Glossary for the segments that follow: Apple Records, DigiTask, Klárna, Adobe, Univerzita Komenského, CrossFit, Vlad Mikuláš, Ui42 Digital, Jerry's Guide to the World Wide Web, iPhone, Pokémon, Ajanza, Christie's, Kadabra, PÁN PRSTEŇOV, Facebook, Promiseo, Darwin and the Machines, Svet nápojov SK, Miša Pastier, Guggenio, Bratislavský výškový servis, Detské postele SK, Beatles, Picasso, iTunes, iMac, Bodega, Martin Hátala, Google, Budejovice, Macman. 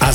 A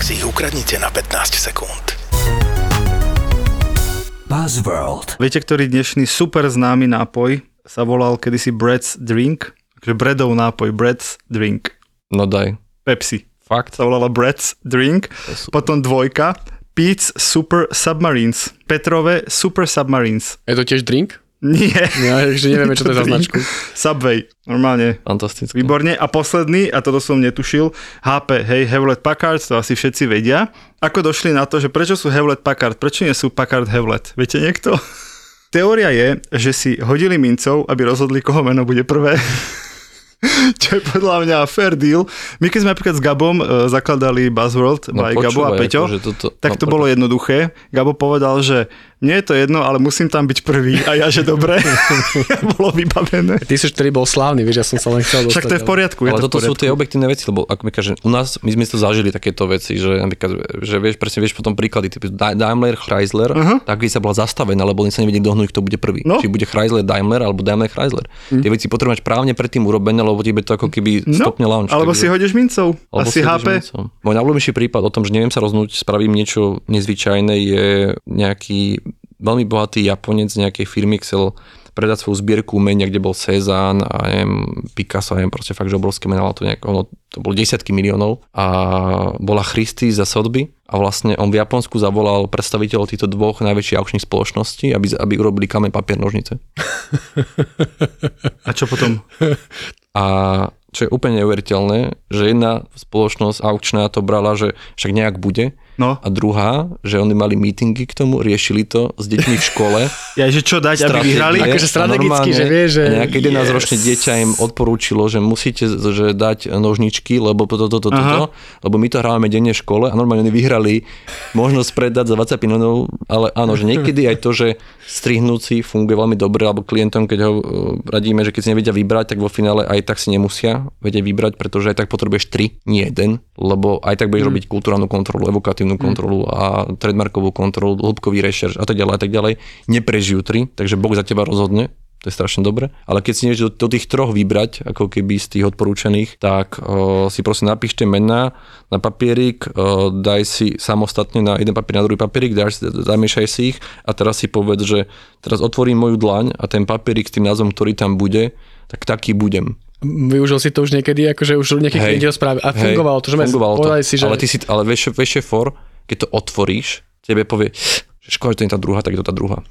si ich ukradnite na 15 sekúnd. Buzzworld. Viete, ktorý dnešný super známy nápoj sa volal kedysi Bread's Drink? Takže Breadov nápoj, Bread's Drink. No daj. Pepsi. Fakt. Sa volala Bread's Drink. Potom dvojka. Pete's Super Submarines. Petrové Super Submarines. Je to tiež drink? Nie. Ja ešte nevieme, čo to je za značku. Subway. Normálne. Fantastické. Výborne. A posledný, a toto som netušil, HP. Hej, Hewlett-Packard, to asi všetci vedia. Ako došli na to, že prečo sú Hewlett-Packard? Prečo nie sú Packard Hewlett? Viete niekto? Teória je, že si hodili mincov, aby rozhodli, koho meno bude prvé. Čo je podľa mňa fair deal. My keď sme napríklad s Gabom zakladali Buzzworld by Gabo a Peťo, ako, toto, tak to bolo jednoduché. Gabo povedal, že nie je to jedno, ale musím tam byť prvý. A ja, že dobre. Bolo vybavené. Ty si ktorý bol slávny, vieš, ja som sa len chcel dostať. Však to je v poriadku. Ale toto sú tie objektívne veci, lebo ako mi kažem, u nás, my sme to zažili takéto veci, že vieš, presne vieš potom príklady, typu Daimler-Chrysler, tak keď sa bola zastavená, lebo oni sa nevedie dohnúť, kto bude prvý. No? Či bude Chrysler Daimler alebo Daimler-Chrysler. Tie veci potrebuješ právne predtým urobené, lebo tebe to ako keby stopne launch. Alebo si hodíš mincov, asi HP. Môj najobľúbenejší prípad o tom, že neviem sa rozhodnúť, spravím niečo nezvyčajné, je nejaký veľmi bohatý Japonec nejakej firmy chcel predať svoju zbierku umenia, kde bol Cezanne a neviem, Picasso, neviem, proste fakt, že obrovské mená, ale to nejak, ono, to bolo desiatky miliónov a bola Christie's za Sotheby a vlastne on v Japonsku zavolal predstaviteľov týchto dvoch najväčších aukčných spoločností, aby urobili kameň, papier, nožnice. A čo potom? A čo je úplne neuveriteľné, že jedna spoločnosť aukčná to brala, že však nejak bude. No. A druhá, že oni mali meetingy k tomu, riešili to s deťmi v škole. Ja, že čo dať, aby vyhrali? Akože strategicky, že vie, že... Nejaké 11-ročné dieťa im odporúčilo, že musíte že dať nožničky, lebo toto, lebo my to hrávame denne v škole a normálne oni vyhrali možnosť predať za 25 minút, ale áno, že niekedy aj to, že strihnúci funguje veľmi dobre, alebo klientom, keď ho radíme, že keď si nevedia vybrať, tak vo finále aj tak si nemusia vedieť vybrať, pretože aj tak potrebuješ 3, nie 1, lebo aj tak budeš robiť kulturálnu kontrolu, evokatívnu kontrolu a trademarkovú kontrolu, hĺbkový rešerš a tak ďalej. Neprežijú 3, takže Boh za teba rozhodne. To je strašne dobre. Ale keď si nevieš do tých 3 vybrať, ako keby z tých odporúčaných, tak si prosím napíšte mená na papierik, daj si samostatne na jeden papier, na druhý papierik, zamiešaj si ich a teraz si povedz, že teraz otvorím moju dlaň a ten papierik s tým názvom, ktorý tam bude, tak taký budem. Využil si to už niekedy, akože už nejakých klientov správy a fungovalo to, že povedali si, že... Ale ty si, ale vieš for, keď to otvoríš, tebe povie, že škoda, že to je tá druhá, tak je to tá druhá.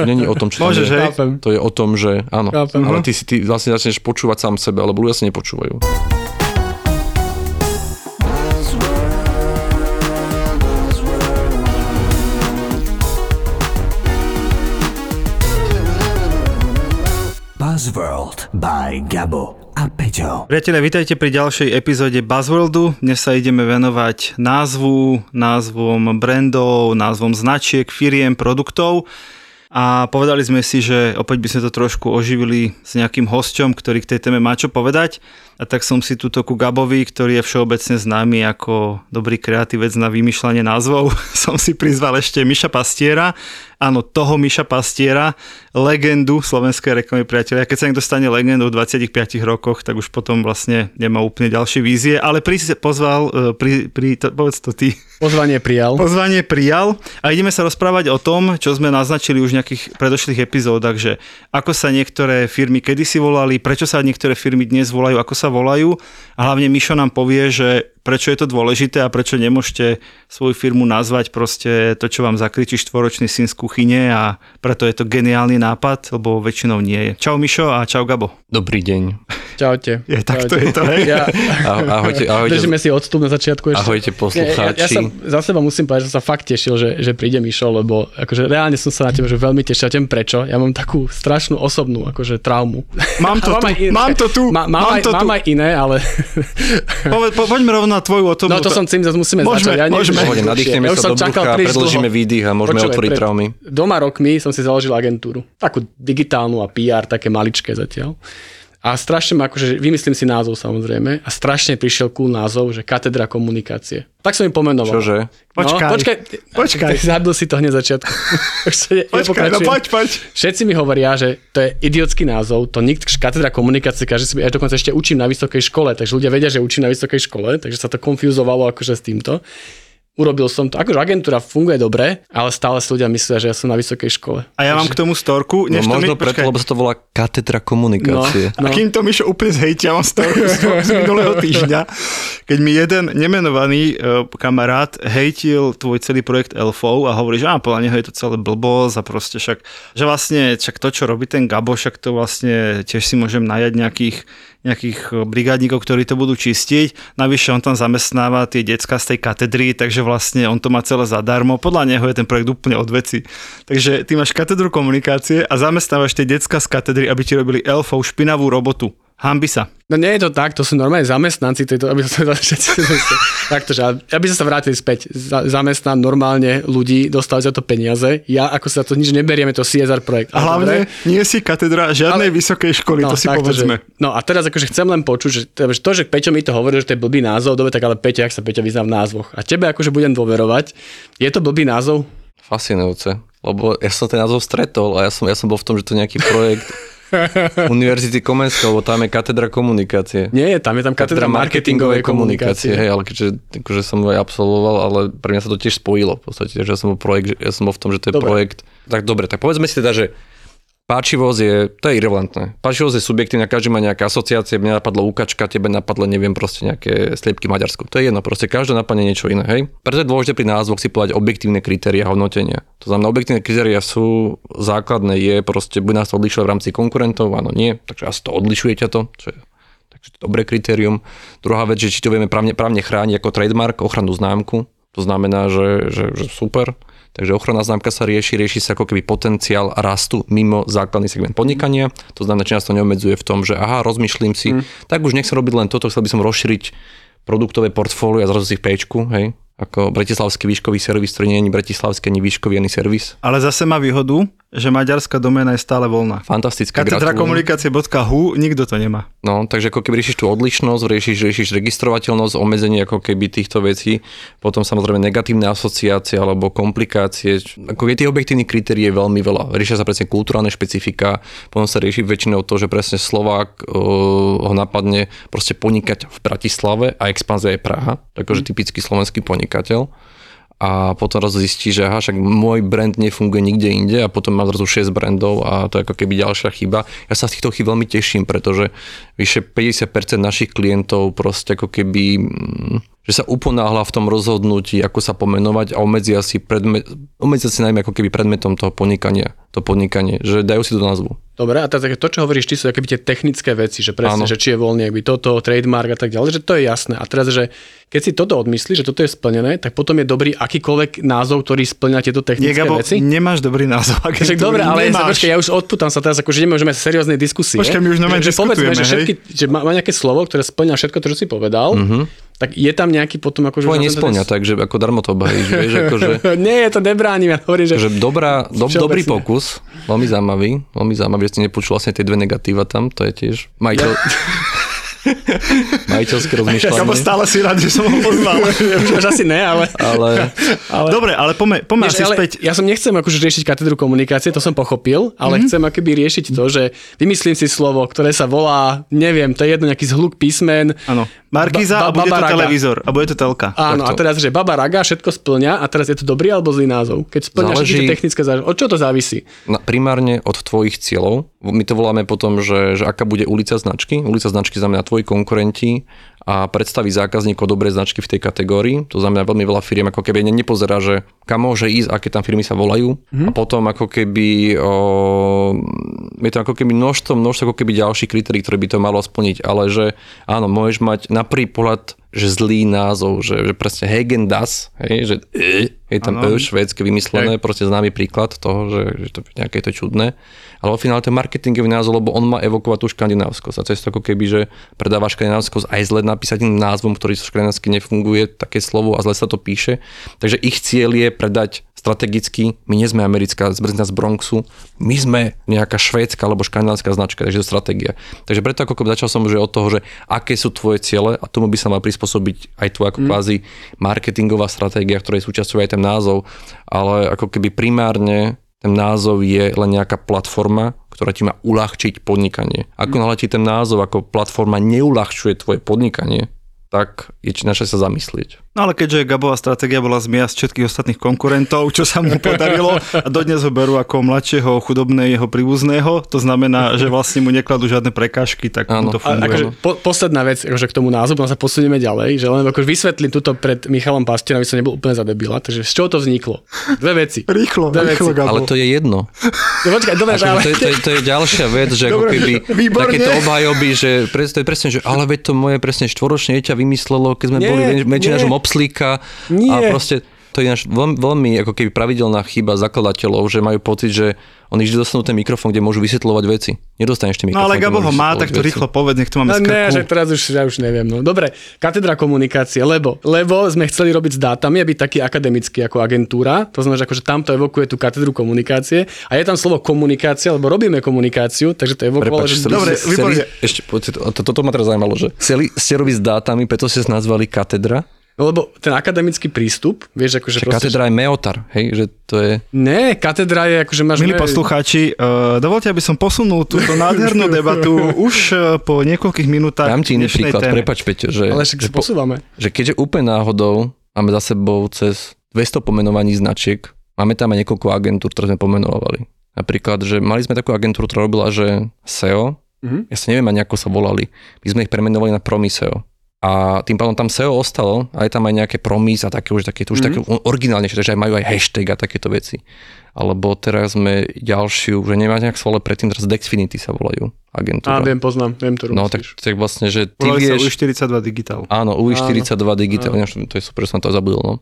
Není o tom, čo môžeš, tam je. To je o tom, že áno, ale ty vlastne začneš počúvať sám sebe, alebo ľudia sa nepočúvajú. Buzzworld by Gabo a Peťo. Priatelia, vítajte pri ďalšej epizóde Buzzworldu. Dnes sa ideme venovať názvom brandov, názvom značiek, firiem, produktov. A povedali sme si, že opäť by sme to trošku oživili s nejakým hosťom, ktorý k tej téme má čo povedať. A tak som si tuto ku Gabovi, ktorý je všeobecne známy ako dobrý kreatívec na vymýšľanie názvov, som si prizval ešte Miša Pastiera. Áno, toho Miša Pastiera, legendu slovenskej reklamy, priateľa. Keď sa niekto stane legendou v 25 rokoch, tak už potom vlastne nemá úplne ďalšie vízie, ale povedz to ty. Pozvanie prijal a ideme sa rozprávať o tom, čo sme naznačili už v nejakých predošlých epizódach, že ako sa niektoré firmy kedysi volali, prečo sa niektoré firmy dnes volajú, ako sa volajú a hlavne Mišo nám povie, že prečo je to dôležité a prečo nemôžete svoju firmu nazvať proste to, čo vám zakričí štvoročný syn z kuchyne a preto je to geniálny nápad, lebo väčšinou nie je. Čau Mišo a čau Gabo. Dobrý deň. Čaute. Je, tak to je to, hej. Ahojte. Držíme si odstup na začiatku ešte. Ahojte, poslucháči. Ja sa za seba musím povedať, že som sa fakt tešil, že príde Mišo, lebo akože reálne som sa na teba veľmi tešil. Tým prečo? Ja mám takú strašnú osobnú akože traumu. Mám to tu. Mám aj iné, ale... Poďme rovno na tvoju osobnú. No to som cím, zase musíme začať. Nadýchneme sa do brucha, predložíme výdych a môžeme otvoriť traumy. Doma rokmi som si založil agentúru. Takú digitálnu a PR, také maličké zatiaľ. A strašne ma, akože vymyslím si názov samozrejme, a strašne prišiel cool názov, že katedra komunikácie. Tak som im pomenoval. Čože? Počkaj. Zadol si to hneď začiatku. Počkaj. Všetci mi hovoria, že to je idiotský názov, to nikto, katedra komunikácie, každý si, ja dokonca ešte učím na vysokej škole, takže ľudia vedia, že učím na vysokej škole, takže sa to konfúzovalo akože s týmto. Urobil som to. Akože agentúra funguje dobre, ale stále si ľudia myslia, že ja som na vysokej škole. A ja mám k tomu storku. No možno preto, lebo sa to volá katedra komunikácie. No. A kým to Mišo úplne zhejti, ja mám storku z minulého týždňa, keď mi jeden nemenovaný kamarát hejtil tvoj celý projekt Elfov a hovorí, že podľa neho je to celé blbosť a proste však, že vlastne však to, čo robí ten Gabo, však to vlastne tiež si môžem najať nejakých brigádnikov, ktorí to budú čistiť. Navyše on tam zamestnáva tie decká z tej katedry, takže vlastne on to má celé zadarmo. Podľa neho je ten projekt úplne od veci. Takže ty máš katedru komunikácie a zamestnávaš tie decká z katedry, aby ti robili elfov špinavú robotu. Hanbi sa. No nie je to tak, to sú normálne zamestnanci, aby som sa všetci taktože, aby sa vrátili späť. Zamestnám normálne ľudí, dostali za to peniaze. Ja ako sa to nič neberieme, to CSR projekt. A hlavne dobre? Nie si katedra žiadnej vysokej školy, no, to si povedzme. No a teraz akože chcem len počuť, že to, že Peťo mi to hovoril, že to je blbý názov, dobre, tak ale Peťo, ak sa Peťo vyzná v názvoch. A tebe akože budem dôverovať. Je to blbý názov? Fascinujúce, lebo ja som ten názov stretol a ja som bol v tom, že to nejaký projekt Univerzity Komenského, lebo tam je katedra komunikácie. Nie, tam je katedra marketingovej komunikácie. Hej, ale keďže som ho aj absolvoval, ale pre mňa sa to tiež spojilo v podstate, že ja som bol v tom, že to je dobre. Projekt. Tak dobre, tak povedzme si teda, že páčivosť to je irrelevantné. Páčivosť je subjektívna, každý má nejaká asociácia, mne napadla ukačka, tebe napadlo, neviem, proste nejaké sliepky v Maďarsku. To je jedno, proste každá napadne niečo iné, hej. Preto je dôležité pri názvoch si povedať objektívne kritériá hodnotenia. To znamená, objektívne kritériá sú základné, je proste buď nás to odlišuje v rámci konkurentov, áno, nie, takže asi to odlišuje ťa to, čo je takže dobré kritérium. Druhá vec, že či to vieme právne chrániť ako trademark, ochrannú známku. To znamená, že super. Takže ochrana známka sa rieši sa ako keby potenciál rastu mimo základný segment podnikania. To znamená, že nás to neobmedzuje v tom, že rozmýšľam si, tak už nechcem robiť len toto, chcel by som rozšíriť produktové portfólio a zrazu si v péčku, hej, ako Bratislavský výškový servis, ktorý nie je ani bratislavský, ani výškový, ani servis. Ale zase má výhodu, že maďarská doména je stále voľná. Fantastická. Katedra komunikácie.hu, nikto to nemá. No, takže ako keby riešiš tú odlišnosť, riešiš registrovateľnosť, obmedzenie ako keby týchto vecí, potom samozrejme negatívne asociácie alebo komplikácie. Ako je tých objektívnych kritérií je veľmi veľa. Riešia sa presne kulturálne špecifika, potom sa rieši väčšinou to, že presne Slovák ho napadne proste podnikať v Bratislave a expanzia je Praha, takže typický slovenský podnikateľ. A potom raz zistí, že však môj brand nefunguje nikde inde a potom mám zrazu 6 brandov a to je ako keby ďalšia chyba. Ja sa z týchto chýb veľmi teším, pretože vyše 50% našich klientov proste ako keby, že sa uponáhla v tom rozhodnutí, ako sa pomenovať a obmedzia si najmä ako keby predmetom toho podnikania, že dajú si to do názvu. Dobre, a teda to, čo hovoríš ty, sú akoby tie technické veci, že presne, áno, že či je voľný, akoby toto, trademark a tak ďalej, že to je jasné. A teraz, že keď si toto odmyslíš, že toto je splnené, tak potom je dobrý akýkoľvek názov, ktorý splňa tieto technické veci. Nemáš dobrý názov. Takže dobre, ale ja už odpútam sa teraz, akože nemôžeme mať seriózne diskusie. Počkaj, my už normálne diskutujeme, že všetky, že má nejaké slovo, ktoré splňa všetko to, čo si povedal. Mm-hmm. Tak je tam nejaký potom akože... Tvoje nesplňa, takže ako darmo to obhajíš, vieš, akože... Nie, to nebránim, ja hovorím, že... Dobrý pokus, veľmi zaujímavý, že si nepočul vlastne tie dve negatíva tam, to je tiež... Majiteľské rozmýšľanie. Kamo, stále si rád, že som ho poznal. Už asi ne, ale... Dobre, ale poďme asi späť. Ja som nechcem akože riešiť katedru komunikácie, to som pochopil, ale chcem akoby riešiť to, že vymyslím si slovo, ktoré sa volá, neviem, to je jedno nejaký zhluk písmen. Áno. Markíza a bude to televízor, a bude to telka. Áno, a teraz, že Baba Raga všetko splňa a teraz je to dobrý alebo zlý názov? Keď splňa všetky technické záležitosti, od čo to závisí? Primárne od tvojich cieľov v My to voláme potom, že aká bude ulica značky. Ulica značky znamená tvoji konkurenti a predstaví zákazníkov dobré značky v tej kategórii. To znamená veľmi veľa firiem, ako keby nepozerá, že kam môže ísť, aké tam firmy sa volajú. A potom ako keby je to ako keby množstvo ako keby ďalších kritérií, ktoré by to malo splniť. Ale že áno, môžeš mať na prvý pohľad že zlý názov, že presne Häagen-Dazs, hej, že je tam švédsky vymyslené, proste známy príklad toho, že to nejaké to čudné. Ale vo finále to je marketingový názov, lebo on má evokovať tú škandinávskosť. A to je to ako keby, že predáva škandinávskosť aj zle napísaným názvom, ktorý so škandinávsky nefunguje, také slovo a zle sa to píše. Takže ich cieľ je predať strategicky, my nie sme americká zmrzlina z Bronxu, my sme nejaká švédska alebo škandinávska značka, takže to je stratégia. Takže preto ako keby začal som že od toho, že aké sú tvoje ciele a tomu by sa mal prispôsobiť aj tvoja ako kvázi marketingová stratégia, ktorej súčasťou aj ten názov, ale ako keby primárne ten názov je len nejaká platforma, ktorá ti má uľahčiť podnikanie. Ako náhle ti ten názov ako platforma neuľahčuje tvoje podnikanie, tak je naše sa zamyslieť. No ale keďže Gabová stratégia bola zmiasť všetkých ostatných konkurentov, čo sa mu podarilo a dodnes ho berú ako mladšieho, chudobného príbuzného, to znamená, že vlastne mu nekladú žiadne prekážky, tak mu to funguje. Akože posledná vec, akože k tomu názvu, no sa posunieme ďalej, že len akože vysvetlím tuto pred Michalom Pastierom, aby som nebol úplne za debila, takže z čoho to vzniklo? Dve veci. Rýchlo, Gabo. Ale to je jedno. No, počkaj, dobre, ale... to je ďalšia vec, že dobre, ako keby takéto obhajoby, že to je presne, že ale veď to moje presne štvoročné dieťa vymyslelo, keď sme boli väčšina našom obslíka a proste to je náš veľmi ako keby pravidelná chyba zakladateľov, že majú pocit, že oni vždy dostanú ten mikrofón, kde môžu vysvetľovať veci. Nedostaneš ten mikrofón. No ale Gabo ho má, tak to rýchlo povedz, nech to máme z krku. Ne, že teraz už, ja už neviem. No. Dobre, katedra komunikácie, lebo sme chceli robiť s dátami, aby taký akademický ako agentúra, to znamená, že akože tamto evokuje tú katedru komunikácie a je tam slovo komunikácia, lebo robíme komunikáciu, takže to evokovalo. Dobre, výborne. Ešte, toto ma teraz zaujímalo, že ste robiť s dátami, preto ste nazvali katedra. No lebo ten akademický prístup, vieš, akože... Katedra je meotar, hej, že to je... Ne, katedra je, akože máš... Milí poslucháči, dovolte, aby som posunul túto nádhernú debatu už po niekoľkých minútach. Dám ti iný príklad, prepáč Peťo, že... Ale však posúvame. Že keďže úplne náhodou máme za sebou cez 200 pomenovaní značiek, máme tam aj niekoľko agentúr, ktoré sme pomenovali. Napríklad, že mali sme takú agentúru, ktorá robila, že SEO, ja sa neviem ani ako sa volali, my sme ich premenovali na Promiseo. A tým pádom tam SEO ostalo, a je tam aj nejaké promis a také, také originálnejšie, takže majú aj hashtag a takéto veci. Alebo teraz sme ďalšiu, že nemá nejak svole predtým, teraz Dexfinity sa volajú agentúra. Á, viem, ktorú no, myslíš. Tak vlastne, že ty vieš... Ui42 Digital. Áno, Ui42 Digital, to je super, som to zabudol. No.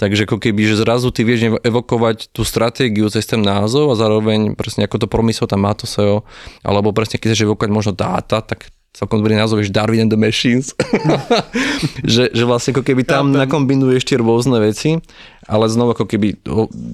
Takže ako keby, že zrazu ty vieš evokovať tú stratégiu cez ten názov a zároveň presne ako to promiso, tam má to SEO, alebo presne keď chceš evokovať možno dáta, tak celkom dobrý názov, vieš, Darwin and the Machines. že vlastne ako keby tam nakombinuješ tie rôzne veci, ale znovu ako keby,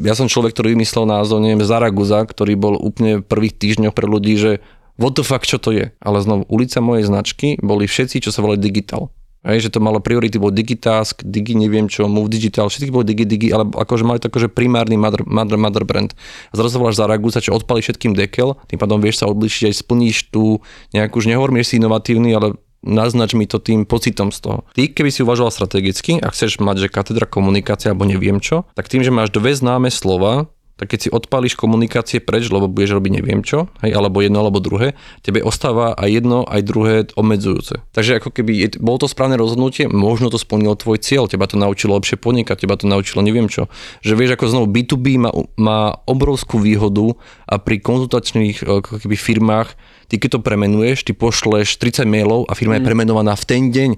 ja som človek, ktorý vymyslel názov, neviem, Zaragoza, ktorý bol úplne v prvých týždňoch pre ľudí, že what the fuck, čo to je? Ale znovu, ulica mojej značky boli všetci, čo sa volali Digital. Hej, že to malo priority, bol Digitask, Digi neviem čo, Move Digital, všetkých bolo Digi, ale akože mali to akože primárny mother brand. A zrazu voláš Zaragoza, čo odpali všetkým dekel, tým pádom vieš sa odblížiť, aj splníš tú nejakú, už nehovorím, že si inovatívny, ale naznač mi to tým pocitom z toho. Ty, keby si uvažoval strategicky a chceš mať, že katedra komunikácie alebo neviem čo, tak tým, že máš dve známe slova, tak keď si odpálíš komunikácie preč, lebo budeš robiť neviem čo, hej, alebo jedno, alebo druhé, tebe ostáva aj jedno, aj druhé obmedzujúce. Takže ako keby bolo to správne rozhodnutie, možno to splnilo tvoj cieľ, teba to naučilo lepšie podnikať, teba to naučilo neviem čo. Že vieš, ako znovu B2B má obrovskú výhodu a pri konzultačných ako keby firmách ty keď to premenuješ, ty pošleš 30 mailov a firma je premenovaná v ten deň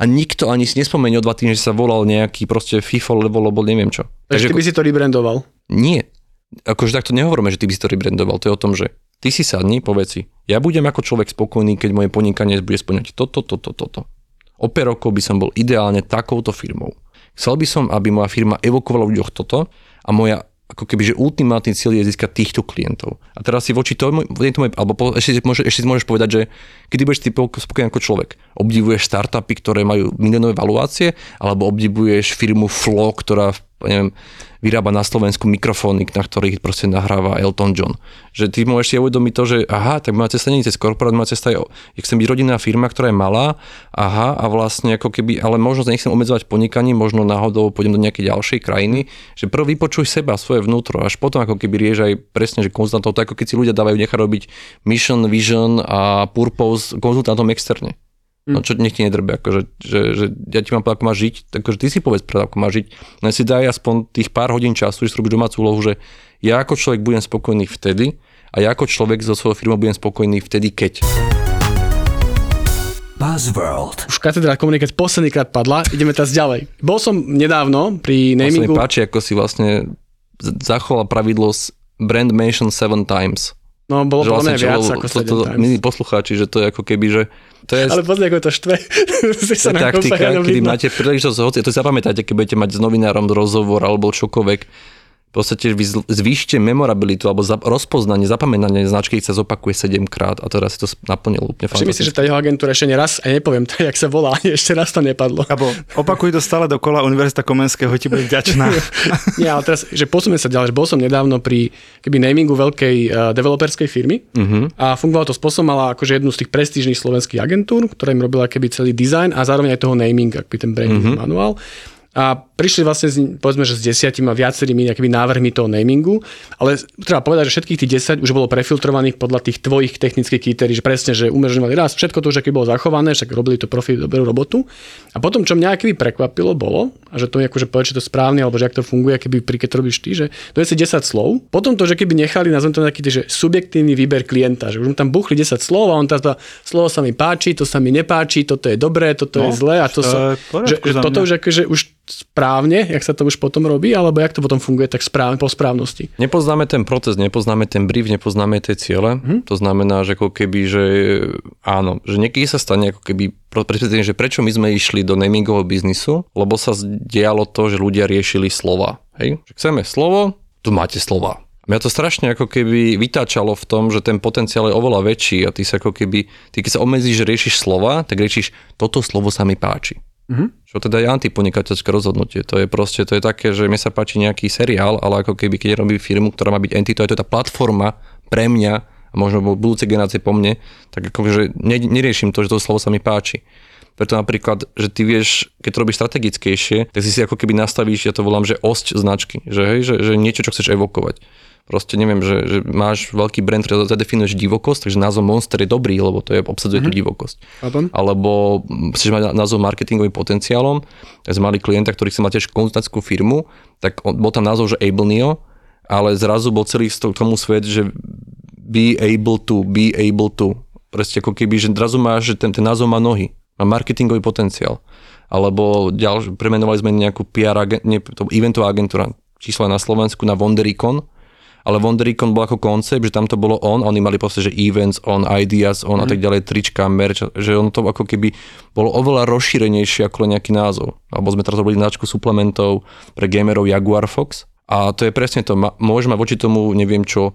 a nikto ani si nespomenie o 2 týždne, že sa volal nejaký proste FIFO alebo neviem čo. Takže ty by si to rebrandoval? Nie. Akože takto nehovoríme, že ty by si to rebrandoval. To je o tom, že ty si sadni, povedz si, ja budem ako človek spokojný, keď moje podnikanie bude spĺňať toto. O 5 rokov by som bol ideálne takouto firmou. Chcel by som, aby moja firma evokovala v ľuďoch toto a moja ako kebyže ultimátny cieľ je získať týchto klientov. A teraz si voči tomu, alebo ešte si môžeš povedať, že keď budeš ty spokojný ako človek, obdivuješ startupy, ktoré majú miliónové valuácie, alebo obdivuješ firmu Flow, ktorá neviem, vyrába na Slovensku mikrofóny, na ktorých proste nahráva Elton John. Že ty môžeš si uvedomiť to, že aha, tak moja cesta nie je cez korporát, moja cesta je, chcem byť rodinná firma, ktorá je malá, aha, a vlastne ako keby, ale možno nechcem obmedzovať podnikanie, možno náhodou pôjdem do nejakej ďalšej krajiny, že prv vypočuj seba, svoje vnútro, až potom ako keby rieš aj presne, že konzultantov, to ako keď si ľudia dávajú nechať robiť mission, vision a purpose konzultantom externe. No čo nech ti nedrbe, akože, že ja ti mám povedať, ako máš žiť, takže ty si povedz predávať, ako máš žiť, len si daj aspoň tých pár hodín času, že si robíš domácu úlohu, že ja ako človek budem spokojný vtedy a ja ako človek so svojou firmou budem spokojný vtedy, keď. Buzzworld. Už katedra komunikácie poslednýkrát padla, ideme teraz ďalej. Bol som nedávno pri namingu. Vlastne páči, ako si vlastne zachoval pravidlo brand mention 7 times. No, bolo to vlastne viac ako 7 times. Milí poslucháči, že to je ako keby, že... To je, ale pozri, ako je to štve. Tá taktika, kedy máte príležitosť, hoci, to si zapamätajte, keď budete mať s novinárom rozhovor alebo čokoľvek, v podstate zvýšte memorabilitu alebo rozpoznanie, zapamätanie značky, keď sa zopakuje 7 krát a teraz si to naplnilo úplne fantasticky. Myslím si, že tá jeho agentúra ešte neraz, a nepoviem to, jak sa volá, ešte raz to nepadlo. Gabo, opakuj to stále dokola, Univerzita Komenského ti bude vďačná. Nie, ale teraz, že posuniem sa ďalej, že bol som nedávno pri namingu veľkej developerskej firmy a fungovalo to spôsobom, mala akože jednu z tých prestížnych slovenských agentúr, ktorá im robila keby celý design a zároveň aj toho naming, akby ten branding manuál. A prišli vlastne, povedzme, že s 10 a viacerými nejakými návrhmi toho namingu, ale treba povedať, že všetkých tých 10 už bolo prefiltrovaných podľa tých tvojich technických kritérií, že presne, že umožňovali raz, všetko to už aký bolo zachované, však robili to profi dobrú robotu. A potom, čo mňa akýby prekvapilo, bolo, a že to je akože povedať, že to správne, alebo že ak to funguje, keby keď robíš ty, že to je 10 slov. Potom to, že keby nechali, nazvem to nejaký, že subjektívny výber klienta, že už mu tam buchli 10 slov a on tam teda, slovo sa mi páči, to sa mi nepáči, toto je dobré, toto je zlé a to sa, že toto už akože už správne, jak sa to už potom robí, alebo jak to potom funguje tak správne, po správnosti. Nepoznáme ten proces, nepoznáme ten brief, nepoznáme tie ciele. To znamená, že ako keby, že áno, že niekedy sa stane ako keby, že prečo my sme išli do namingového biznisu, lebo sa dialo to, že ľudia riešili slova. Hej? Že chceme slovo, tu máte slova. Mňa to strašne ako keby vytáčalo v tom, že ten potenciál je oveľa väčší a ty sa ako keby, ty keď sa obmedzíš, že riešiš slova, tak riešiš, toto slovo sa mi páči. Čo teda je antiponikateľské rozhodnutie. To je proste, to je také, že mi sa páči nejaký seriál, ale ako keby, keď robím firmu, ktorá má byť entity, to je tá platforma pre mňa, a možno budúce generácie po mne, tak akože neriešim to, že to slovo sa mi páči. Preto napríklad, že ty vieš, keď to robíš strategickejšie, tak si ako keby nastavíš, ja to volám, že osť značky, že, hej, že niečo, čo chceš evokovať. Proste neviem, že máš veľký brand, ktorý zadefinuješ divokosť, takže názov Monster je dobrý, lebo to je, obsadzuje tú divokosť. Alebo chceš mať názov marketingovým potenciálom, tak sme mali klienta, ktorý chcel mať tiež konzultantskú firmu, tak bol tam názov, že AbleNeo, ale zrazu bol celý k tomu svet, že be able to. Proste ako keby, že zrazu máš, že ten názov má nohy, má marketingový potenciál. Alebo premenovali sme nejakú PR eventová agentúra, číslo na Slovensku, na Wondericon, ale Wondericon bol ako koncept, že tam to bolo on, oni mali proste, že events on, ideas on a tak ďalej, trička, merch, že on to ako keby bolo oveľa rozšírenejšie ako nejaký názov. Alebo sme teraz robili značku suplementov pre gamerov Jaguar Fox a to je presne to, môžeš mať voči tomu, neviem čo,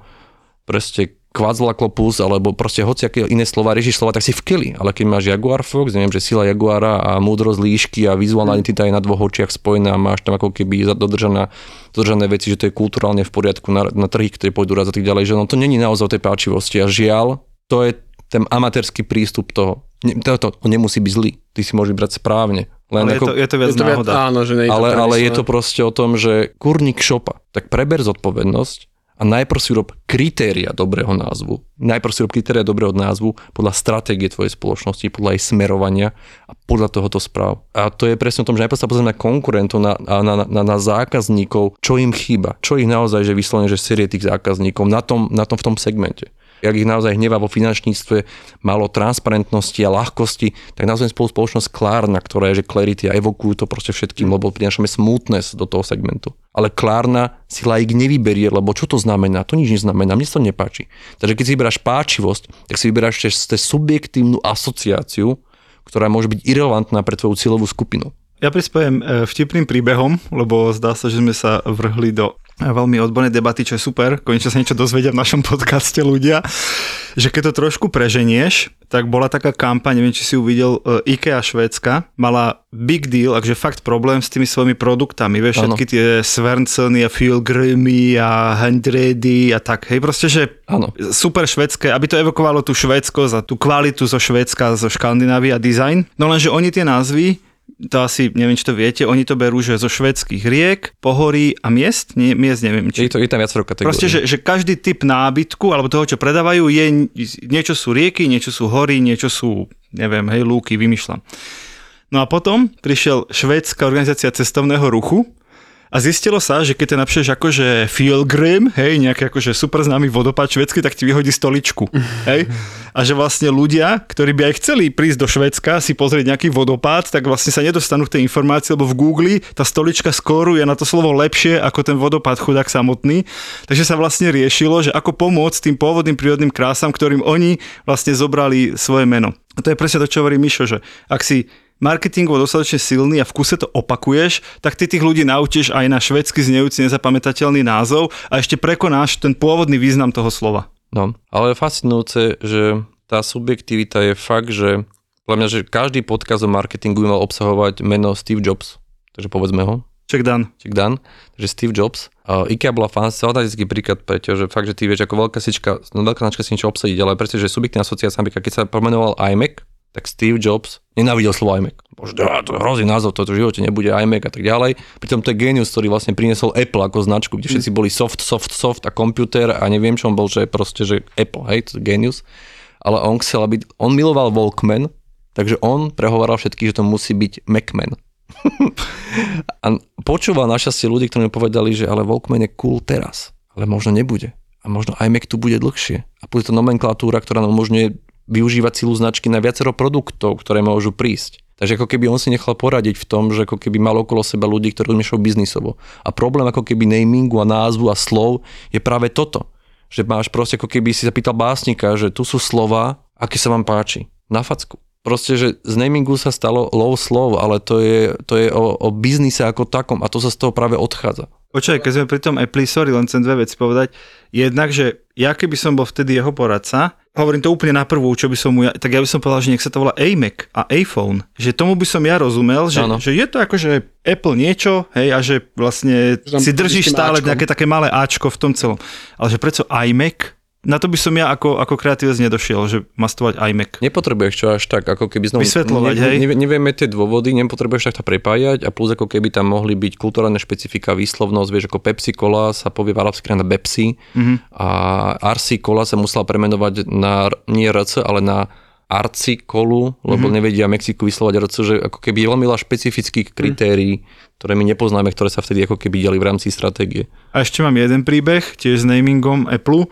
proste Quadzlaklopus, alebo proste hociaké iné slova, riešiš slova, tak si vkeli. Ale keď máš Jaguar Fox, neviem, že sila jaguára a múdrosť líšky a vizuálna identita je na dvoch očiach spojená a máš tam ako keby dodržané veci, že to je kulturálne v poriadku na trhy, ktoré pôjdu raz a tak ďalej, že no to není naozaj o tej páčivosti a žiaľ, to je ten amatérsky prístup toho. To nemusí byť zlý, ty si môžeš brať správne. Len ale ako, je to viac náhoda. Áno, že nie je to ale je to proste o tom, že kurník šopa, tak preber zodpovednosť. A najprv si rob kritéria dobrého názvu. Podľa stratégie tvojej spoločnosti, podľa jej smerovania a podľa tohoto správ. A to je presne o tom, že najprv sa pozrieme na konkurentov, na zákazníkov, čo im chýba, čo ich naozaj že vyslovene, že série tých zákazníkov v tom segmente. Ak ich naozaj hnevá vo finančníctve, málo transparentnosti a ľahkosti, tak nazvem spoločnosť Klárna, ktorá je, že Clarity a evokujú to proste všetkým, lebo prinášame smutnosť do toho segmentu. Ale Klárna si laik nevyberie, lebo čo to znamená? To nič neznamená, mne sa to nepáči. Takže keď si vyberáš páčivosť, tak si vyberáš ešte subjektívnu asociáciu, ktorá môže byť irelevantná pre tvoju cieľovú skupinu. Ja prispiejem vtipným príbehom, lebo zdá sa, že sme sa vrhli do veľmi odborné debaty, čo je super. Konečne sa niečo dozvedia v našom podcaste ľudia. že keď to trošku preženieš, tak bola taká kampaň, neviem, či si ju videl, IKEA Švédska, mala big deal, takže fakt problém s tými svojimi produktami, vieš, všetky tie Svernceny a Fjölgrömy a Handredy a tak, hej, proste, že ano. Super švédske, aby to evokovalo tú Švédsko za tú kvalitu zo Švédska, zo Škandinávie a design, no lenže oni tie názvy, to asi, neviem, či to viete, oni to berú, že zo švédskych riek, pohorí a miest, nie, miest neviem, či. Je tam viacero kategórií. Proste, že každý typ nábytku, alebo toho, čo predávajú, je, niečo sú rieky, niečo sú hory, niečo sú, neviem, hej, lúky, vymýšľam. No a potom prišiel švédska organizácia cestovného ruchu a zistilo sa, že keď napíšeš akože Fjölgrim, hej, nejaký akože super známy vodopád švédsky, tak ti vyhodí stoličku, hej. A že vlastne ľudia, ktorí by aj chceli prísť do Švédska si pozrieť nejaký vodopád, tak vlastne sa nedostanú k tej informácii, lebo v Google tá stolička skóruje na to slovo lepšie ako ten vodopád chudák samotný. Takže sa vlastne riešilo, že ako pomôcť tým pôvodným prírodným krásam, ktorým oni vlastne zobrali svoje meno. A to je presne to, čo hovorí Mišo, že ak si marketingovo dostatočne silný a v kuse to opakuješ, tak ty tých ľudí naučíš aj na švédsky znejúci nezapamätateľný názov a ešte prekonáš ten pôvodný význam toho slova. No, ale je fascinujúce, že tá subjektivita je fakt, že pre mňa, že každý podcast o marketingu mal obsahovať meno Steve Jobs, takže povedzme ho. Check done. Takže Steve Jobs. IKEA bola fantastický príklad, pretože fakt, že ty vieš, ako veľká sička, no veľká načka si niečo obsadiť, ale presne, že subjektívna asociácia, keď sa pomenoval iMac, tak Steve Jobs nenávidel slovo iMac. Bože, to je hrozný názov, toto v živote nebude iMac a tak ďalej. Pritom to je génius, ktorý vlastne priniesol Apple ako značku, kde všetci boli soft a komputer a neviem, čo on bol, že proste, že Apple, hej, to je génius. Ale on chcel, aby, on miloval Walkman, takže on prehováral všetkých, že to musí byť Macman. A počúval našťastie ľudí, ktorí mu povedali, že ale Walkman je cool teraz, ale možno nebude. A možno iMac tu bude dlhšie. A bude to nomenklatúra, ktorá nám umožňuje využívať silu značky na viacero produktov, ktoré môžu prísť. Takže ako keby on si nechal poradiť v tom, že ako keby mal okolo seba ľudí, ktorí rozmýšľajú biznisovo. A problém ako keby namingu a názvu a slov je práve toto. Že máš proste ako keby si zapýtal básnika, že tu sú slova, aké sa vám páči. Na facku. Proste, že z namingu sa stalo lov slov, ale to je o biznise ako takom a to sa z toho práve odchádza. Počkaj, keď sme pri tom Apple, sorry, len chcem dve veci povedať. Jednak, že ja keby som bol vtedy jeho poradca, hovorím to úplne na prvú, čo by som mu, tak ja by som povedal, že nech sa to volá iMac a iPhone. Že tomu by som ja rozumel, že je to akože Apple niečo, hej, a že vlastne si držíš stále nejaké také malé áčko v tom celom. Ale že prečo iMac? Na to by som ja ako kreatívec nedošiel, že mastovať iMac. Nepotrebuješ čo až tak, ako keby znovu vysvetľovať, nevieme tie dôvody, nepotrebuješ tak prepájať a plus ako keby tam mohli byť kulturálne špecifika, výslovnosť, vieš, ako Pepsi Cola sa povie v arabskej krajine Pepsi a RC Cola sa musela premenovať na nie RC, ale na RC Colu, lebo nevedia Mexiku vyslovať RC, že ako keby je veľmi veľa špecifických kritérií, ktoré my nepoznáme, ktoré sa vtedy ako keby diali v rámci stratégie. A ešte mám jeden príbeh, tiež s namingom Apple,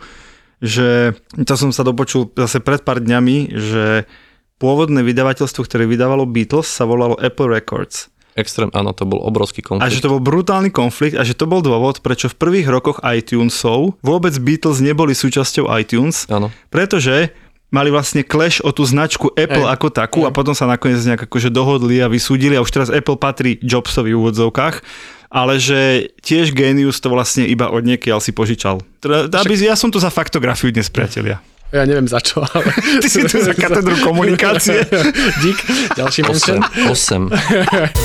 že to som sa dopočul zase pred pár dňami, že pôvodné vydavateľstvo, ktoré vydávalo Beatles, sa volalo Apple Records. Extrém, áno, to bol obrovský konflikt. A že to bol brutálny konflikt a že to bol dôvod, prečo v prvých rokoch iTunesov vôbec Beatles neboli súčasťou iTunes, áno. Pretože mali vlastne clash o tú značku Apple ako takú a potom sa nakoniec nejak akože dohodli a vysúdili a už teraz Apple patrí Jobsovi v úvodzovkách. Ale že tiež génius to vlastne iba od niekiaľ si požičal. Ja som tu za faktografiu dnes, priatelia. Ja neviem za čo, ale... Ty si tu za katedru komunikácie. Dík. Ďalší menšen. 8.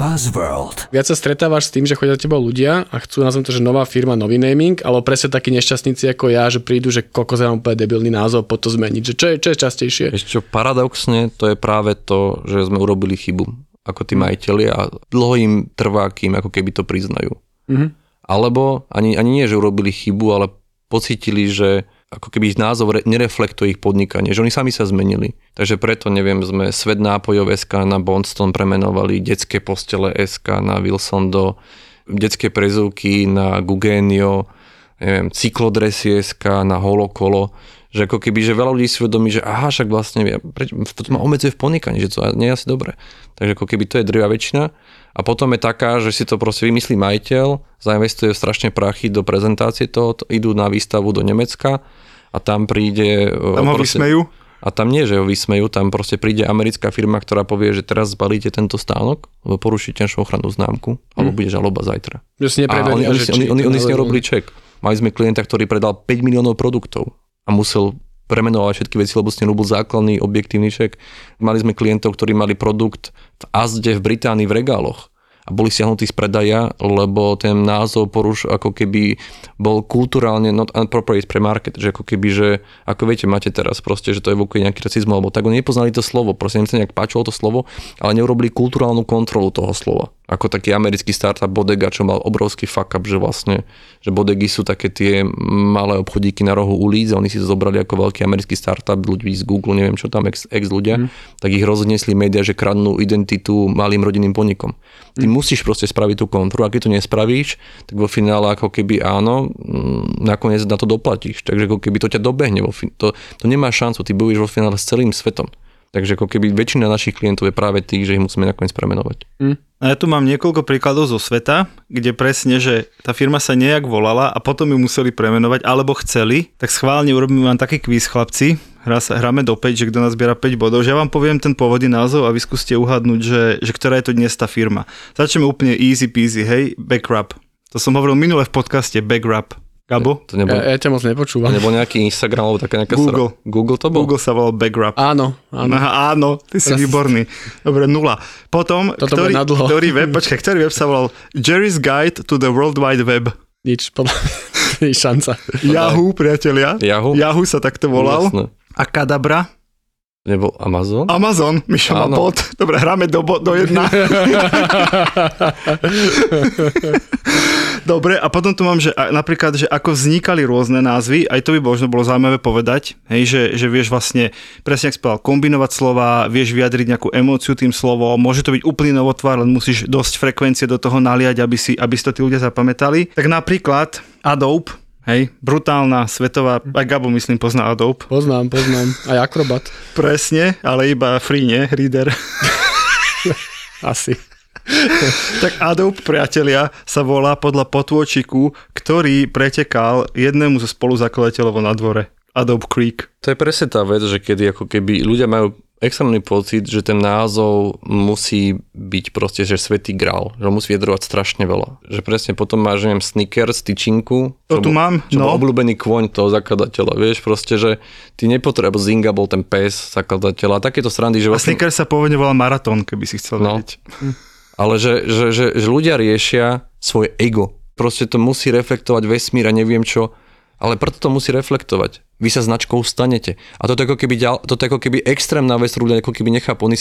Buzzworld. Viac sa stretávaš s tým, že chodia do teba ľudia a chcú, nazvem to, že nová firma, nový naming, ale presne takí nešťastníci ako ja, že prídu, že kokos ja mám úplne debilný názov, po to zmeniť. Že čo je častejšie? Ešte paradoxne to je práve to, že sme urobili chybu ako tí majiteľi a dlho im trvá, kým ako keby to priznajú. Mm-hmm. Alebo ani nie, že urobili chybu, ale pocítili, že ako keby ich názov nereflektuje ich podnikanie, že oni sami sa zmenili. Takže preto, neviem, sme Svet nápojov SK na Bondstone premenovali, detské postele SK na Wilson Do, detské prezúky na Guggenio, neviem, cyklodresy SK na Holokolo, že ako keby, že veľa ľudí si uvedomí, že aha, však vlastne, toto ma obmedzuje v podnikaní, že to nie je asi dobré. Takže ako keby to je drvivá väčšina. A potom je taká, že si to proste vymyslí majiteľ, zainvestuje strašne prachy do prezentácie toho, idú na výstavu do Nemecka a tam príde... Tam ho vysmejú? A tam nie, že ho vysmejú, tam proste príde americká firma, ktorá povie, že teraz zbalíte tento stánok, lebo porušíte našu ochrannú známku, alebo bude žaloba zajtra. Že si nepreverili, že či... Oni si nerobili ček. Mali sme klienta, ktorý predal 5 miliónov produktov a musel premenovať všetky veci, lebo s ním bol základný objektívny šek. Mali sme klientov, ktorí mali produkt v Asde, v Británii, v regáloch a boli stiahnutí z predaja, lebo ten názov porušil, ako keby bol kulturálne not appropriate pre market, že ako keby, že ako viete, máte teraz proste, že to evokuje nejaký rasizmus, alebo tak oni nepoznali to slovo, proste im sa nejak páčilo to slovo, ale neurobili kulturálnu kontrolu toho slova. Ako taký americký startup Bodega, čo mal obrovský fuck up, že vlastne, že Bodegy sú také tie malé obchodíky na rohu ulic a oni si to zobrali ako veľký americký startup, ľudí z Google, neviem čo tam, ex ľudia, tak ich rozniesli médiá, že kradnú identitu malým rodinným podnikom. Ty musíš proste spraviť tú kontrolu, a keď to nespravíš, tak vo finále ako keby áno, nakoniec na to doplatíš, takže ako keby to ťa dobehne, to nemá šancu, ty budeš vo finále s celým svetom. Takže ako keby väčšina našich klientov je práve tých, že ich musíme nakoniec premenovať. Ja tu mám niekoľko príkladov zo sveta, kde presne, že tá firma sa nejak volala a potom ju museli premenovať, alebo chceli. Tak schválne urobíme vám taký kvíz, chlapci. Hráme do 5, že kto nazbiera 5 bodov. Že ja vám poviem ten pôvodný názov a vy skúste uhadnúť, že ktorá je to dnes tá firma. Začneme úplne easy peasy, hej, BackRub. To som hovoril minule v podcaste, BackRub. Gabo? Ja ťa moc nepočúvam. To nebol nejaký Instagram, alebo taká nejaká Google. Google to bol? Google sa volal BackRub. Áno. Aha, áno, ty si výborný. Dobre, nula. Potom, ktorý web sa volal Jerry's Guide to the World Wide Web? Nič, podľa mňa, šanca. Yahoo, priatelia. Yahoo sa takto volal. Jasne. A Kadabra? Nebol Amazon? Amazon, Miša má bod. Dobre, hráme do jedna. Dobre, a potom tu mám, že napríklad, že ako vznikali rôzne názvy, aj to by možno bolo zaujímavé povedať, hej, že vieš vlastne, presne ak spával, kombinovať slova, vieš vyjadriť nejakú emóciu tým slovom, môže to byť úplný novotvár, len musíš dosť frekvencie do toho naliať, aby si to tí ľudia zapamätali. Tak napríklad Adobe, hej, brutálna, svetová, aj Gabo myslím pozná Adobe. Poznám, aj Acrobat. Presne, ale iba free, nie? Reader. Asi. Tak Adobe, priatelia, sa volá podľa potôčiku, ktorý pretekal jednému zo spoluzakladateľov na dvore. Adobe Creek. To je presne tá vec, že kedy ako keby ľudia majú extrémny pocit, že ten názov musí byť proste, že svätý grál, že musí vyjadrovať strašne veľa. Že presne potom máš, neviem, Snickers, tyčinku, čo bol obľúbený kôň toho zakladateľa, vieš, proste, že ty nepotrebuješ, Zinga bol ten pes zakladateľa, takéto srandy, že... A Snickers sa pôvodne volal Maratón, keby si chcel vedieť. Ale že ľudia riešia svoje ego. Proste to musí reflektovať vesmír a neviem čo, ale preto to musí reflektovať. Vy sa značkou stanete. A toto je ako keby, extrémna vec, ľudia ako keby nechápu. Oni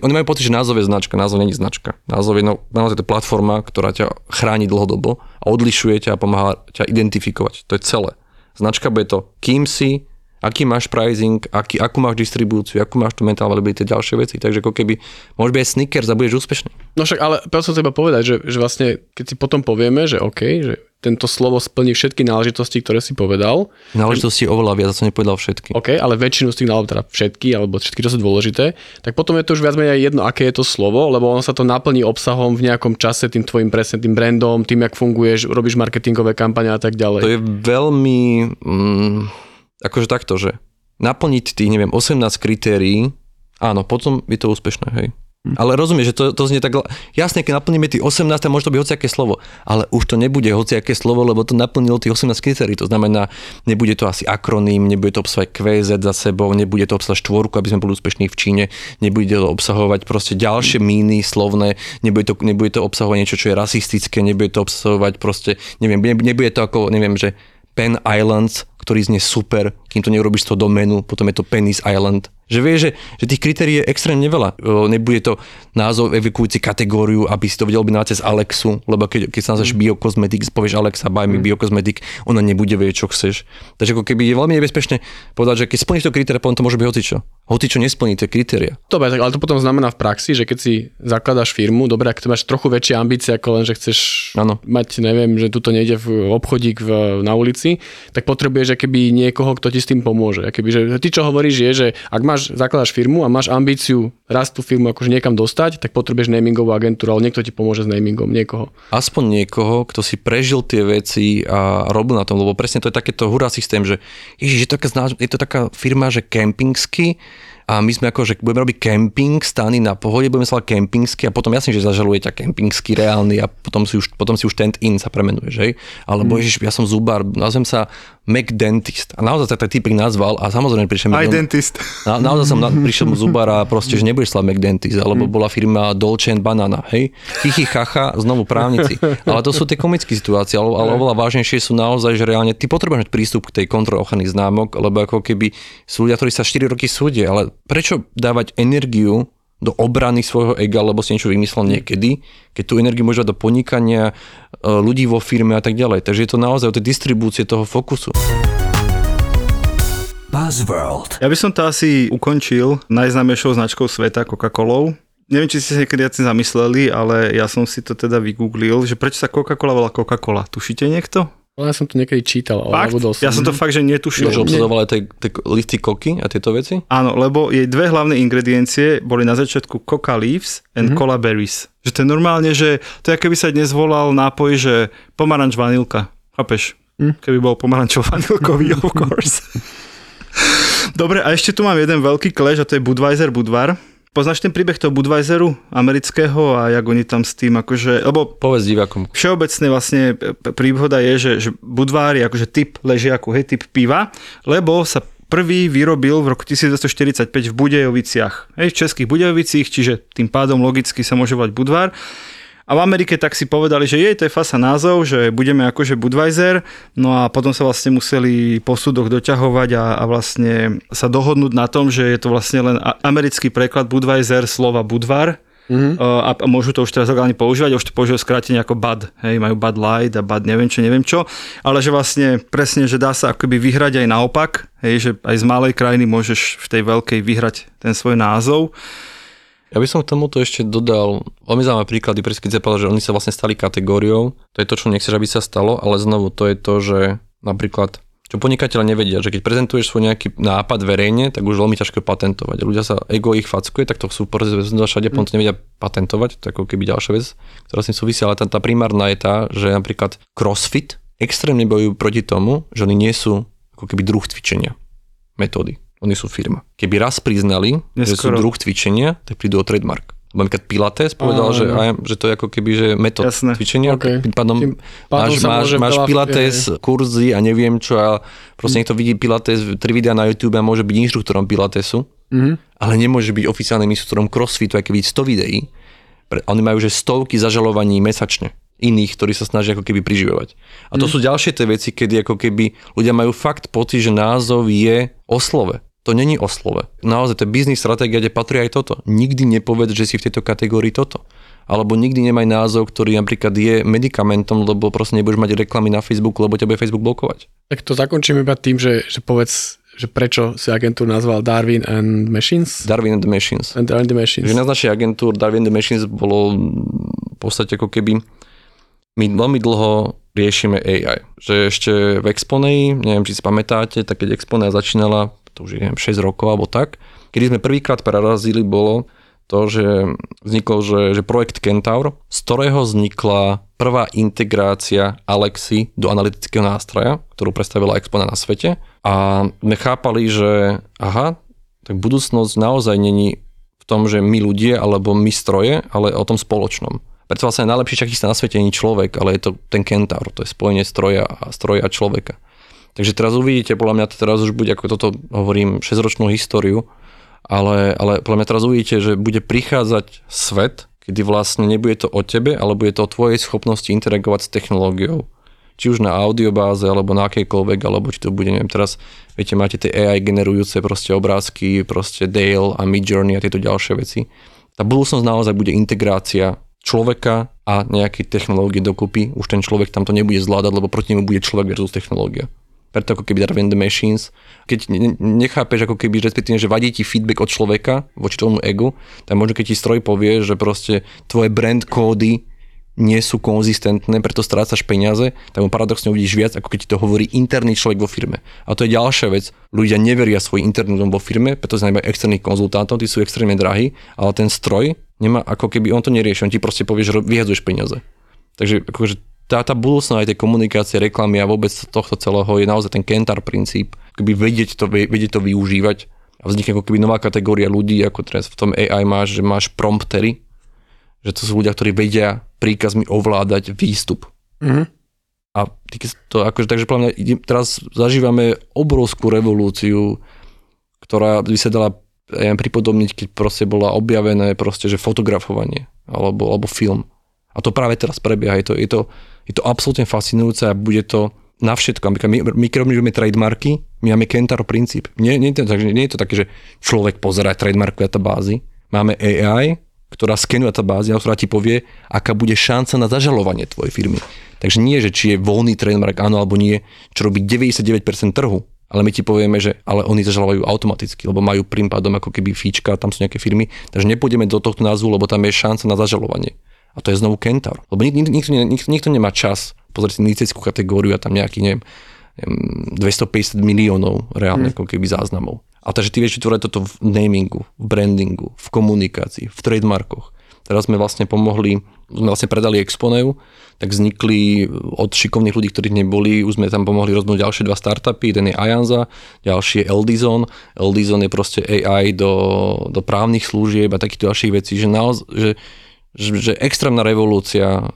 majú pocit, že názov je značka. Názov nie je značka. Názov je naozaj to platforma, ktorá ťa chráni dlhodobo a odlišuje ťa a pomáha ťa identifikovať. To je celé. Značka bude to, kým si, aký máš pricing, akú máš distribúciu, akú máš tú mental validity, tie ďalšie veci. Takže ako keby môžeš byť aj Snickers a budeš úspešný. No však, ale prosím teba povedať, že vlastne, keď si potom povieme, že OK, že tento slovo splní všetky náležitosti, ktoré si povedal. Náležitosti oveľa viac, som nepovedal všetky. OK, ale väčšinu z tých náležitostí, teda všetky, čo sú dôležité, tak potom je to už viac menej jedno, aké je to slovo, lebo ono sa to naplní obsahom v nejakom čase, tým tvojim presne, tým brandom, tým, jak funguješ, robíš marketingové kampane a tak ďalej. To je veľmi, akože takto, že naplniť tých, neviem, 18 kritérií, áno, potom je to úspešné, hej. Ale rozumieš, že to znie tak... Jasne, keď naplníme tých 18, môže to byť hociaké slovo. Ale už to nebude hociaké slovo, lebo to naplnilo tých 18 kritérií. To znamená, nebude to asi akroným, nebude to obsahovať QZ za sebou, nebude to obsahovať štvorku, aby sme boli úspešní v Číne, nebude to obsahovať proste ďalšie míny slovné, nebude to obsahovať niečo, čo je rasistické, nebude to obsahovať proste... Nebude to ako, neviem, že Pen Islands, ktorý znie super, kým to neurobíš z toho doménu, potom je to Penis Island. Že vieš, že tých kritérií je extrémne veľa. Nebude to názov evokujúci kategóriu, aby si to vedel by nájsť z Alexu, lebo keď sa nazveš Biokozmetik, povieš Alexa, buy me Biokozmetik, ona nebude vedieť, čo chceš. Takže ako keby je veľmi nebezpečné povedať, že keď splníš to kritéria, potom to môže byť hocičo. Hocičo nesplní tie kritéria. Dobre, tak ale to potom znamená v praxi, že keď si zakladaš firmu, dobre, ak to máš trochu väčšie ambície ako len, že chceš mať, neviem, že tu to nejde v obchodík na ulici, tak potrebuješ keby niekoho, kto ti s tým pomôže. Keby, že ty čo hovoríš je, že ak máš zakladaš firmu a máš ambíciu raz tú firmu akože niekam dostať, tak potrebuješ namingovú agentúru, ale niekto ti pomôže s namingom, niekoho. Aspoň niekoho, kto si prežil tie veci a robil na tom, lebo presne to je takéto hurá systém, že je to taká firma, že Kempingsky a my sme ako, že budeme robiť kemping, stány na pohode, budeme sa volať kempingsky a potom jasne, že zažaluje ťa kempingsky reálny a potom si už tent-in sa premenuješ, hej? Alebo ježiš, ja som zubár, nazvem sa McDentist a naozaj sa ten typik nazval a samozrejme prišiel iDentist. Naozaj som prišiel mu zubár a proste, že nebudeš sa McDentist, alebo bola firma Dolce & Banana, hej? Chichi, chacha, znovu právnici. Ale to sú tie komické situácie, ale oveľa vážnejšie sú naozaj, že reálne ty potrebuješ prístup k tej kontrole ochranných známok, lebo ako keby sú ľudia, ktorí sa 4 roky súdia, ale prečo dávať energiu do obrany svojho ega, lebo si niečo vymyslel niekedy, keď tú energiu môže dať do podnikania ľudí vo firme a tak ďalej. Takže je to naozaj o tej distribúcie toho fokusu. Buzzworld. Ja by som to asi ukončil najznámejšou značkou sveta Coca-Colou. Neviem, či ste sa niekedy zamysleli, ale ja som si to teda vygooglil, že prečo sa Coca-Cola volá Coca-Cola. Tušíte niekto? Ja som to niekedy čítal, ale zabudol som. Ja som to fakt, že netušil. Že obsadoval aj listy koky a tieto veci? Áno, lebo jej dve hlavné ingrediencie boli na začiatku coca leaves and cola berries. Že to je normálne, že to je, keby sa dnes volal nápoj, že pomaranč vanilka. Chápeš? Keby bol pomarančov vanilkový, of course. Dobre, a ešte tu mám jeden veľký clash a to je Budweiser, Budvar. Poznáš ten príbeh toho Budweiseru amerického a jak oni tam s tým akože... Lebo povedz divákom. Všeobecne vlastne príhoda je, že Budvar je akože typ ležiaku, hej, typ piva, lebo sa prvý vyrobil v roku 1945 v Budejoviciach, hej, v Českých Budejovicích, čiže tým pádom logicky sa môže volať Budvar. A v Amerike tak si povedali, že jej, to je fasa názov, že budeme akože Budweiser, no a potom sa vlastne museli po súdoch doťahovať a vlastne sa dohodnúť na tom, že je to vlastne len americký preklad Budweiser slova Budvar. A môžu to už teraz ani používať, už to používajú skrátenie ako Bud, hej, majú Bud Light a Bud neviem čo, ale že vlastne presne, že dá sa akoby vyhrať aj naopak, hej, že aj z malej krajiny môžeš v tej veľkej vyhrať ten svoj názov. Ja by som k tomuto ešte dodal, veľmi zaujímavé príklady, keď sa povedal, že oni sa vlastne stali kategóriou, to je to, čo nechceš, aby sa stalo, ale znovu to je to, že napríklad, čo podnikatelia nevedia, že keď prezentuješ svoj nejaký nápad verejne, tak už veľmi ťažko patentovať. Ľudia sa, ego ich fackuje, tak to sú všade, potom to nevedia patentovať, to ako keby ďalšia vec, ktorá s tým súvisí, ale tá primárna je tá, že napríklad crossfit extrémne bojujú proti tomu, že oni nie sú ako keby druh cvičenia, metódy. Oni sú firma. Keby raz priznali, neskoro, že sú druh cvičenia, tak prídu o trademark. Lebo napríklad Pilates povedal, že to je ako keby že metóda cvičenia. Okay. Máš Pilates, kurzy a neviem čo. A proste niekto vidí Pilates, 3 videá na YouTube a môže byť inštruktorom Pilatesu, ale nemôže byť oficiálnym inštruktorom crossfitu, aj keby 100 videí. A oni majú že stovky zažalovaní mesačne iných, ktorí sa snažia ako keby priživovať. A to sú ďalšie tie veci, kedy ako keby ľudia majú fakt pocit, že názov je o slove. To není o slove. Naozaj, tá biznis stratégia, kde patrí aj toto. Nikdy nepovedz, že si v tejto kategórii toto. Alebo nikdy nemaj názov, ktorý napríklad je medikamentom, lebo proste nebudeš mať reklamy na Facebooku, lebo ťa bude Facebook blokovať. Tak to zakončím iba tým, že povedz, že prečo si agentúr nazval Darwin and Machines? Darwin and the Machines. Že naznačí agentúr Darwin and the Machines bolo v podstate ako keby... My veľmi dlho riešime AI. Že ešte v Exponei, neviem, či si pamätáte, tak keď Exponea začínala, to už je, neviem, 6 rokov alebo tak, kedy sme prvýkrát prerazili, bolo to, že vznikol že projekt Kentaur, z ktorého vznikla prvá integrácia Alexy do analytického nástroja, ktorú predstavila Exponea na svete. A sme chápali, že aha, tak budúcnosť naozaj není v tom, že my ľudia alebo my stroje, ale o tom spoločnom. Preto vlastne najlepší čakista na svete nie je človek, ale je to ten kentaur, to je spojenie stroja a človeka. Takže teraz uvidíte, podľa mňa to teraz už bude, ako toto hovorím, 6-ročnú históriu, ale podľa mňa teraz uvidíte, že bude prichádzať svet, kedy vlastne nebude to o tebe, ale bude to o tvojej schopnosti interagovať s technológiou. Či už na audiobáze, alebo na akejkoľvek, alebo či to bude, neviem, teraz, viete, máte tie AI generujúce proste obrázky, proste Dale a Midjourney a tieto ďalšie veci. Tá budúcnosť naozaj bude integrácia človeka a nejaké technológie dokopy, už ten človek tam to nebude zvládať, lebo proti nemu bude človek versus technológia. Preto ako keby Darwin the Machines, keď nechápeš ako keby respektíve, že vadí ti feedback od človeka voči tomu egu, tak možno keď ti stroj povie, že proste tvoje brand kódy nie sú konzistentné, preto strácaš peniaze, tak mu paradoxne uvidíš viac, ako keď ti to hovorí interný človek vo firme. A to je ďalšia vec. Ľudia neveria svojim internetom vo firme, preto znamená externých konzultantov, tí sú extrémne drahí, ale ten stroj nemá, ako keby on to nerieši, on ti proste povie, že vyhadzuješ peniaze. Takže akože tá budúcnosť aj tej komunikácie, reklamy a vôbec tohto celého je naozaj ten Kantar princíp, keby vedieť to využívať. a vznikne ako keby nová kategória ľudí, ako teraz v tom AI máš, že máš promptery, že to sú ľudia, ktorí vedia príkazmi ovládať výstup. Mm-hmm. A to akože, takže podľa mňa teraz zažívame obrovskú revolúciu, ktorá by sa dala pripodobniť, keď proste bola objavené proste, že fotografovanie alebo film. A to práve teraz prebieha. Je to absolútne fascinujúce a bude to na všetko. My keď robíme trademarky, my máme Kentaro princíp. Nie je to také, že človek pozerá trademarkové databázy. Máme AI, ktorá skenuje databázy a ktorá ti povie, aká bude šanca na zažalovanie tvojej firmy. Takže nie, že či je voľný trademark, áno alebo nie, čo robí 99% trhu, ale my ti povieme, že ale oni zažalovajú automaticky, lebo majú tým pádom ako keby fíčka, tam sú nejaké firmy, takže nepôjdeme do tohto názvu, lebo tam je šanca na zažalovanie. A to je znovu Kentaur. Lebo nikto nemá čas pozrieť si niceckú kategóriu a tam nejaký, neviem 250 miliónov reálne ako keby záznamov. A takže ty vieš vytvoriť toto v namingu, v brandingu, v komunikácii, v trademarkoch. Teraz sme vlastne predali Exponeu, tak vznikli od šikovných ľudí, ktorí neboli, už sme tam pomohli rozhodnúť ďalšie dva startupy, jeden je Ajanza, ďalší je Eldizon. Eldizon je proste AI do právnych služieb a takých ďalších vecí, že extrémna revolúcia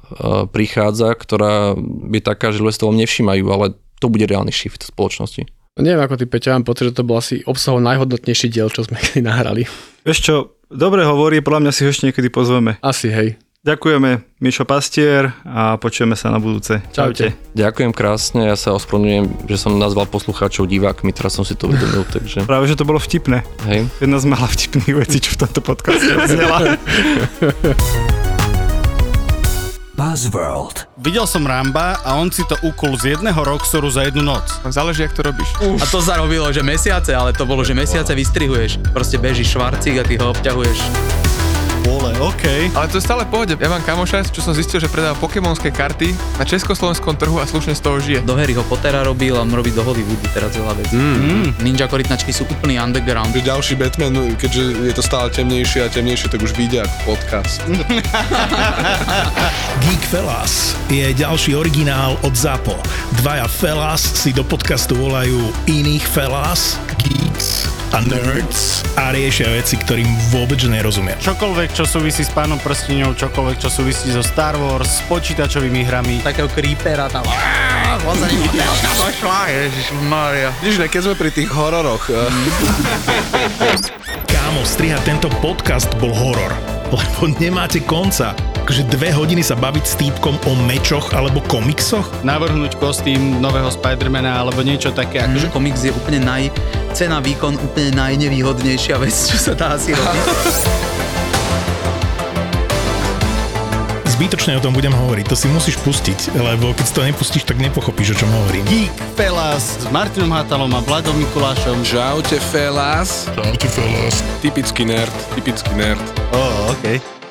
prichádza, ktorá je taká, že ľudia s toho nevšímajú, ale to bude reálny shift v spoločnosti. Neviem ako ty, Peťa, mám pocit, že to bol asi obsahov najhodnotnejší diel, čo sme kedy nahrali. Vieš čo, dobre hovorí, podľa mňa si ho ešte niekedy pozveme. Asi, hej. Ďakujeme, Mišo Pastier, a počujeme sa na budúce. Čaute. Ďakujem krásne, ja sa ospravedlňujem, že som nazval poslucháčov divákmi, teraz som si to uvedomil, takže... Práve, že to bolo vtipné. Hej. Jedna z mála vtipných vecí, čo v tomto podcaste odznela. Buzzworld. Videl som Ramba a on si to ukul z jedného roxoru za jednu noc. Záleží, jak to robíš. Uf. A to zarobilo, že mesiace, ale to bolo, že mesiace vystrihuješ. Proste bežíš švarcík a ty ho obťahuješ. Vole, okej. Okay. Ale to je stále pohode. Ja mám kamoša, čo som zistil, že predáva pokémonské karty na československom trhu a slušne z toho žije. Do Harryho Pottera robil a robí do Hollywoodu teraz veľa vecí. Ninja korytnačky sú úplný underground. Že ďalší Batman, keďže je to stále temnejšie a temnejšie, tak už vyjde ako podcast. Geek Fellas je ďalší originál od Zápo. Dvaja Fellas si do podcastu volajú iných Fellas, Geeks a Nerds a riešia veci, ktorým vôbec nerozumia. Čokoľvek, čo súvisí s Pánom prsteňov, čokoľvek, čo súvisí so Star Wars, s počítačovými hrami. Takého creepera tam. Ježišmaria. Ježišne, keď sme pri tých hororoch. Kámo, strihať tento podcast bol horor, lebo nemáte konca. Takže 2 hodiny sa baviť s týpkom o mečoch alebo komiksoch? Navrhnúť kostým nového Spidermana alebo niečo také. Akože komiks je úplne cena výkon úplne najnevýhodnejšia vec, čo sa dá asi robiť. Zbytočne o tom budem hovoriť, to si musíš pustiť, lebo keď to nepustíš, tak nepochopíš, o čom hovorím. Geek Fellas s Martinom Hátalom a Vladom Mikulášom. Čaute Fellas. Čaute Fellas. Typický nerd. Ó, okej.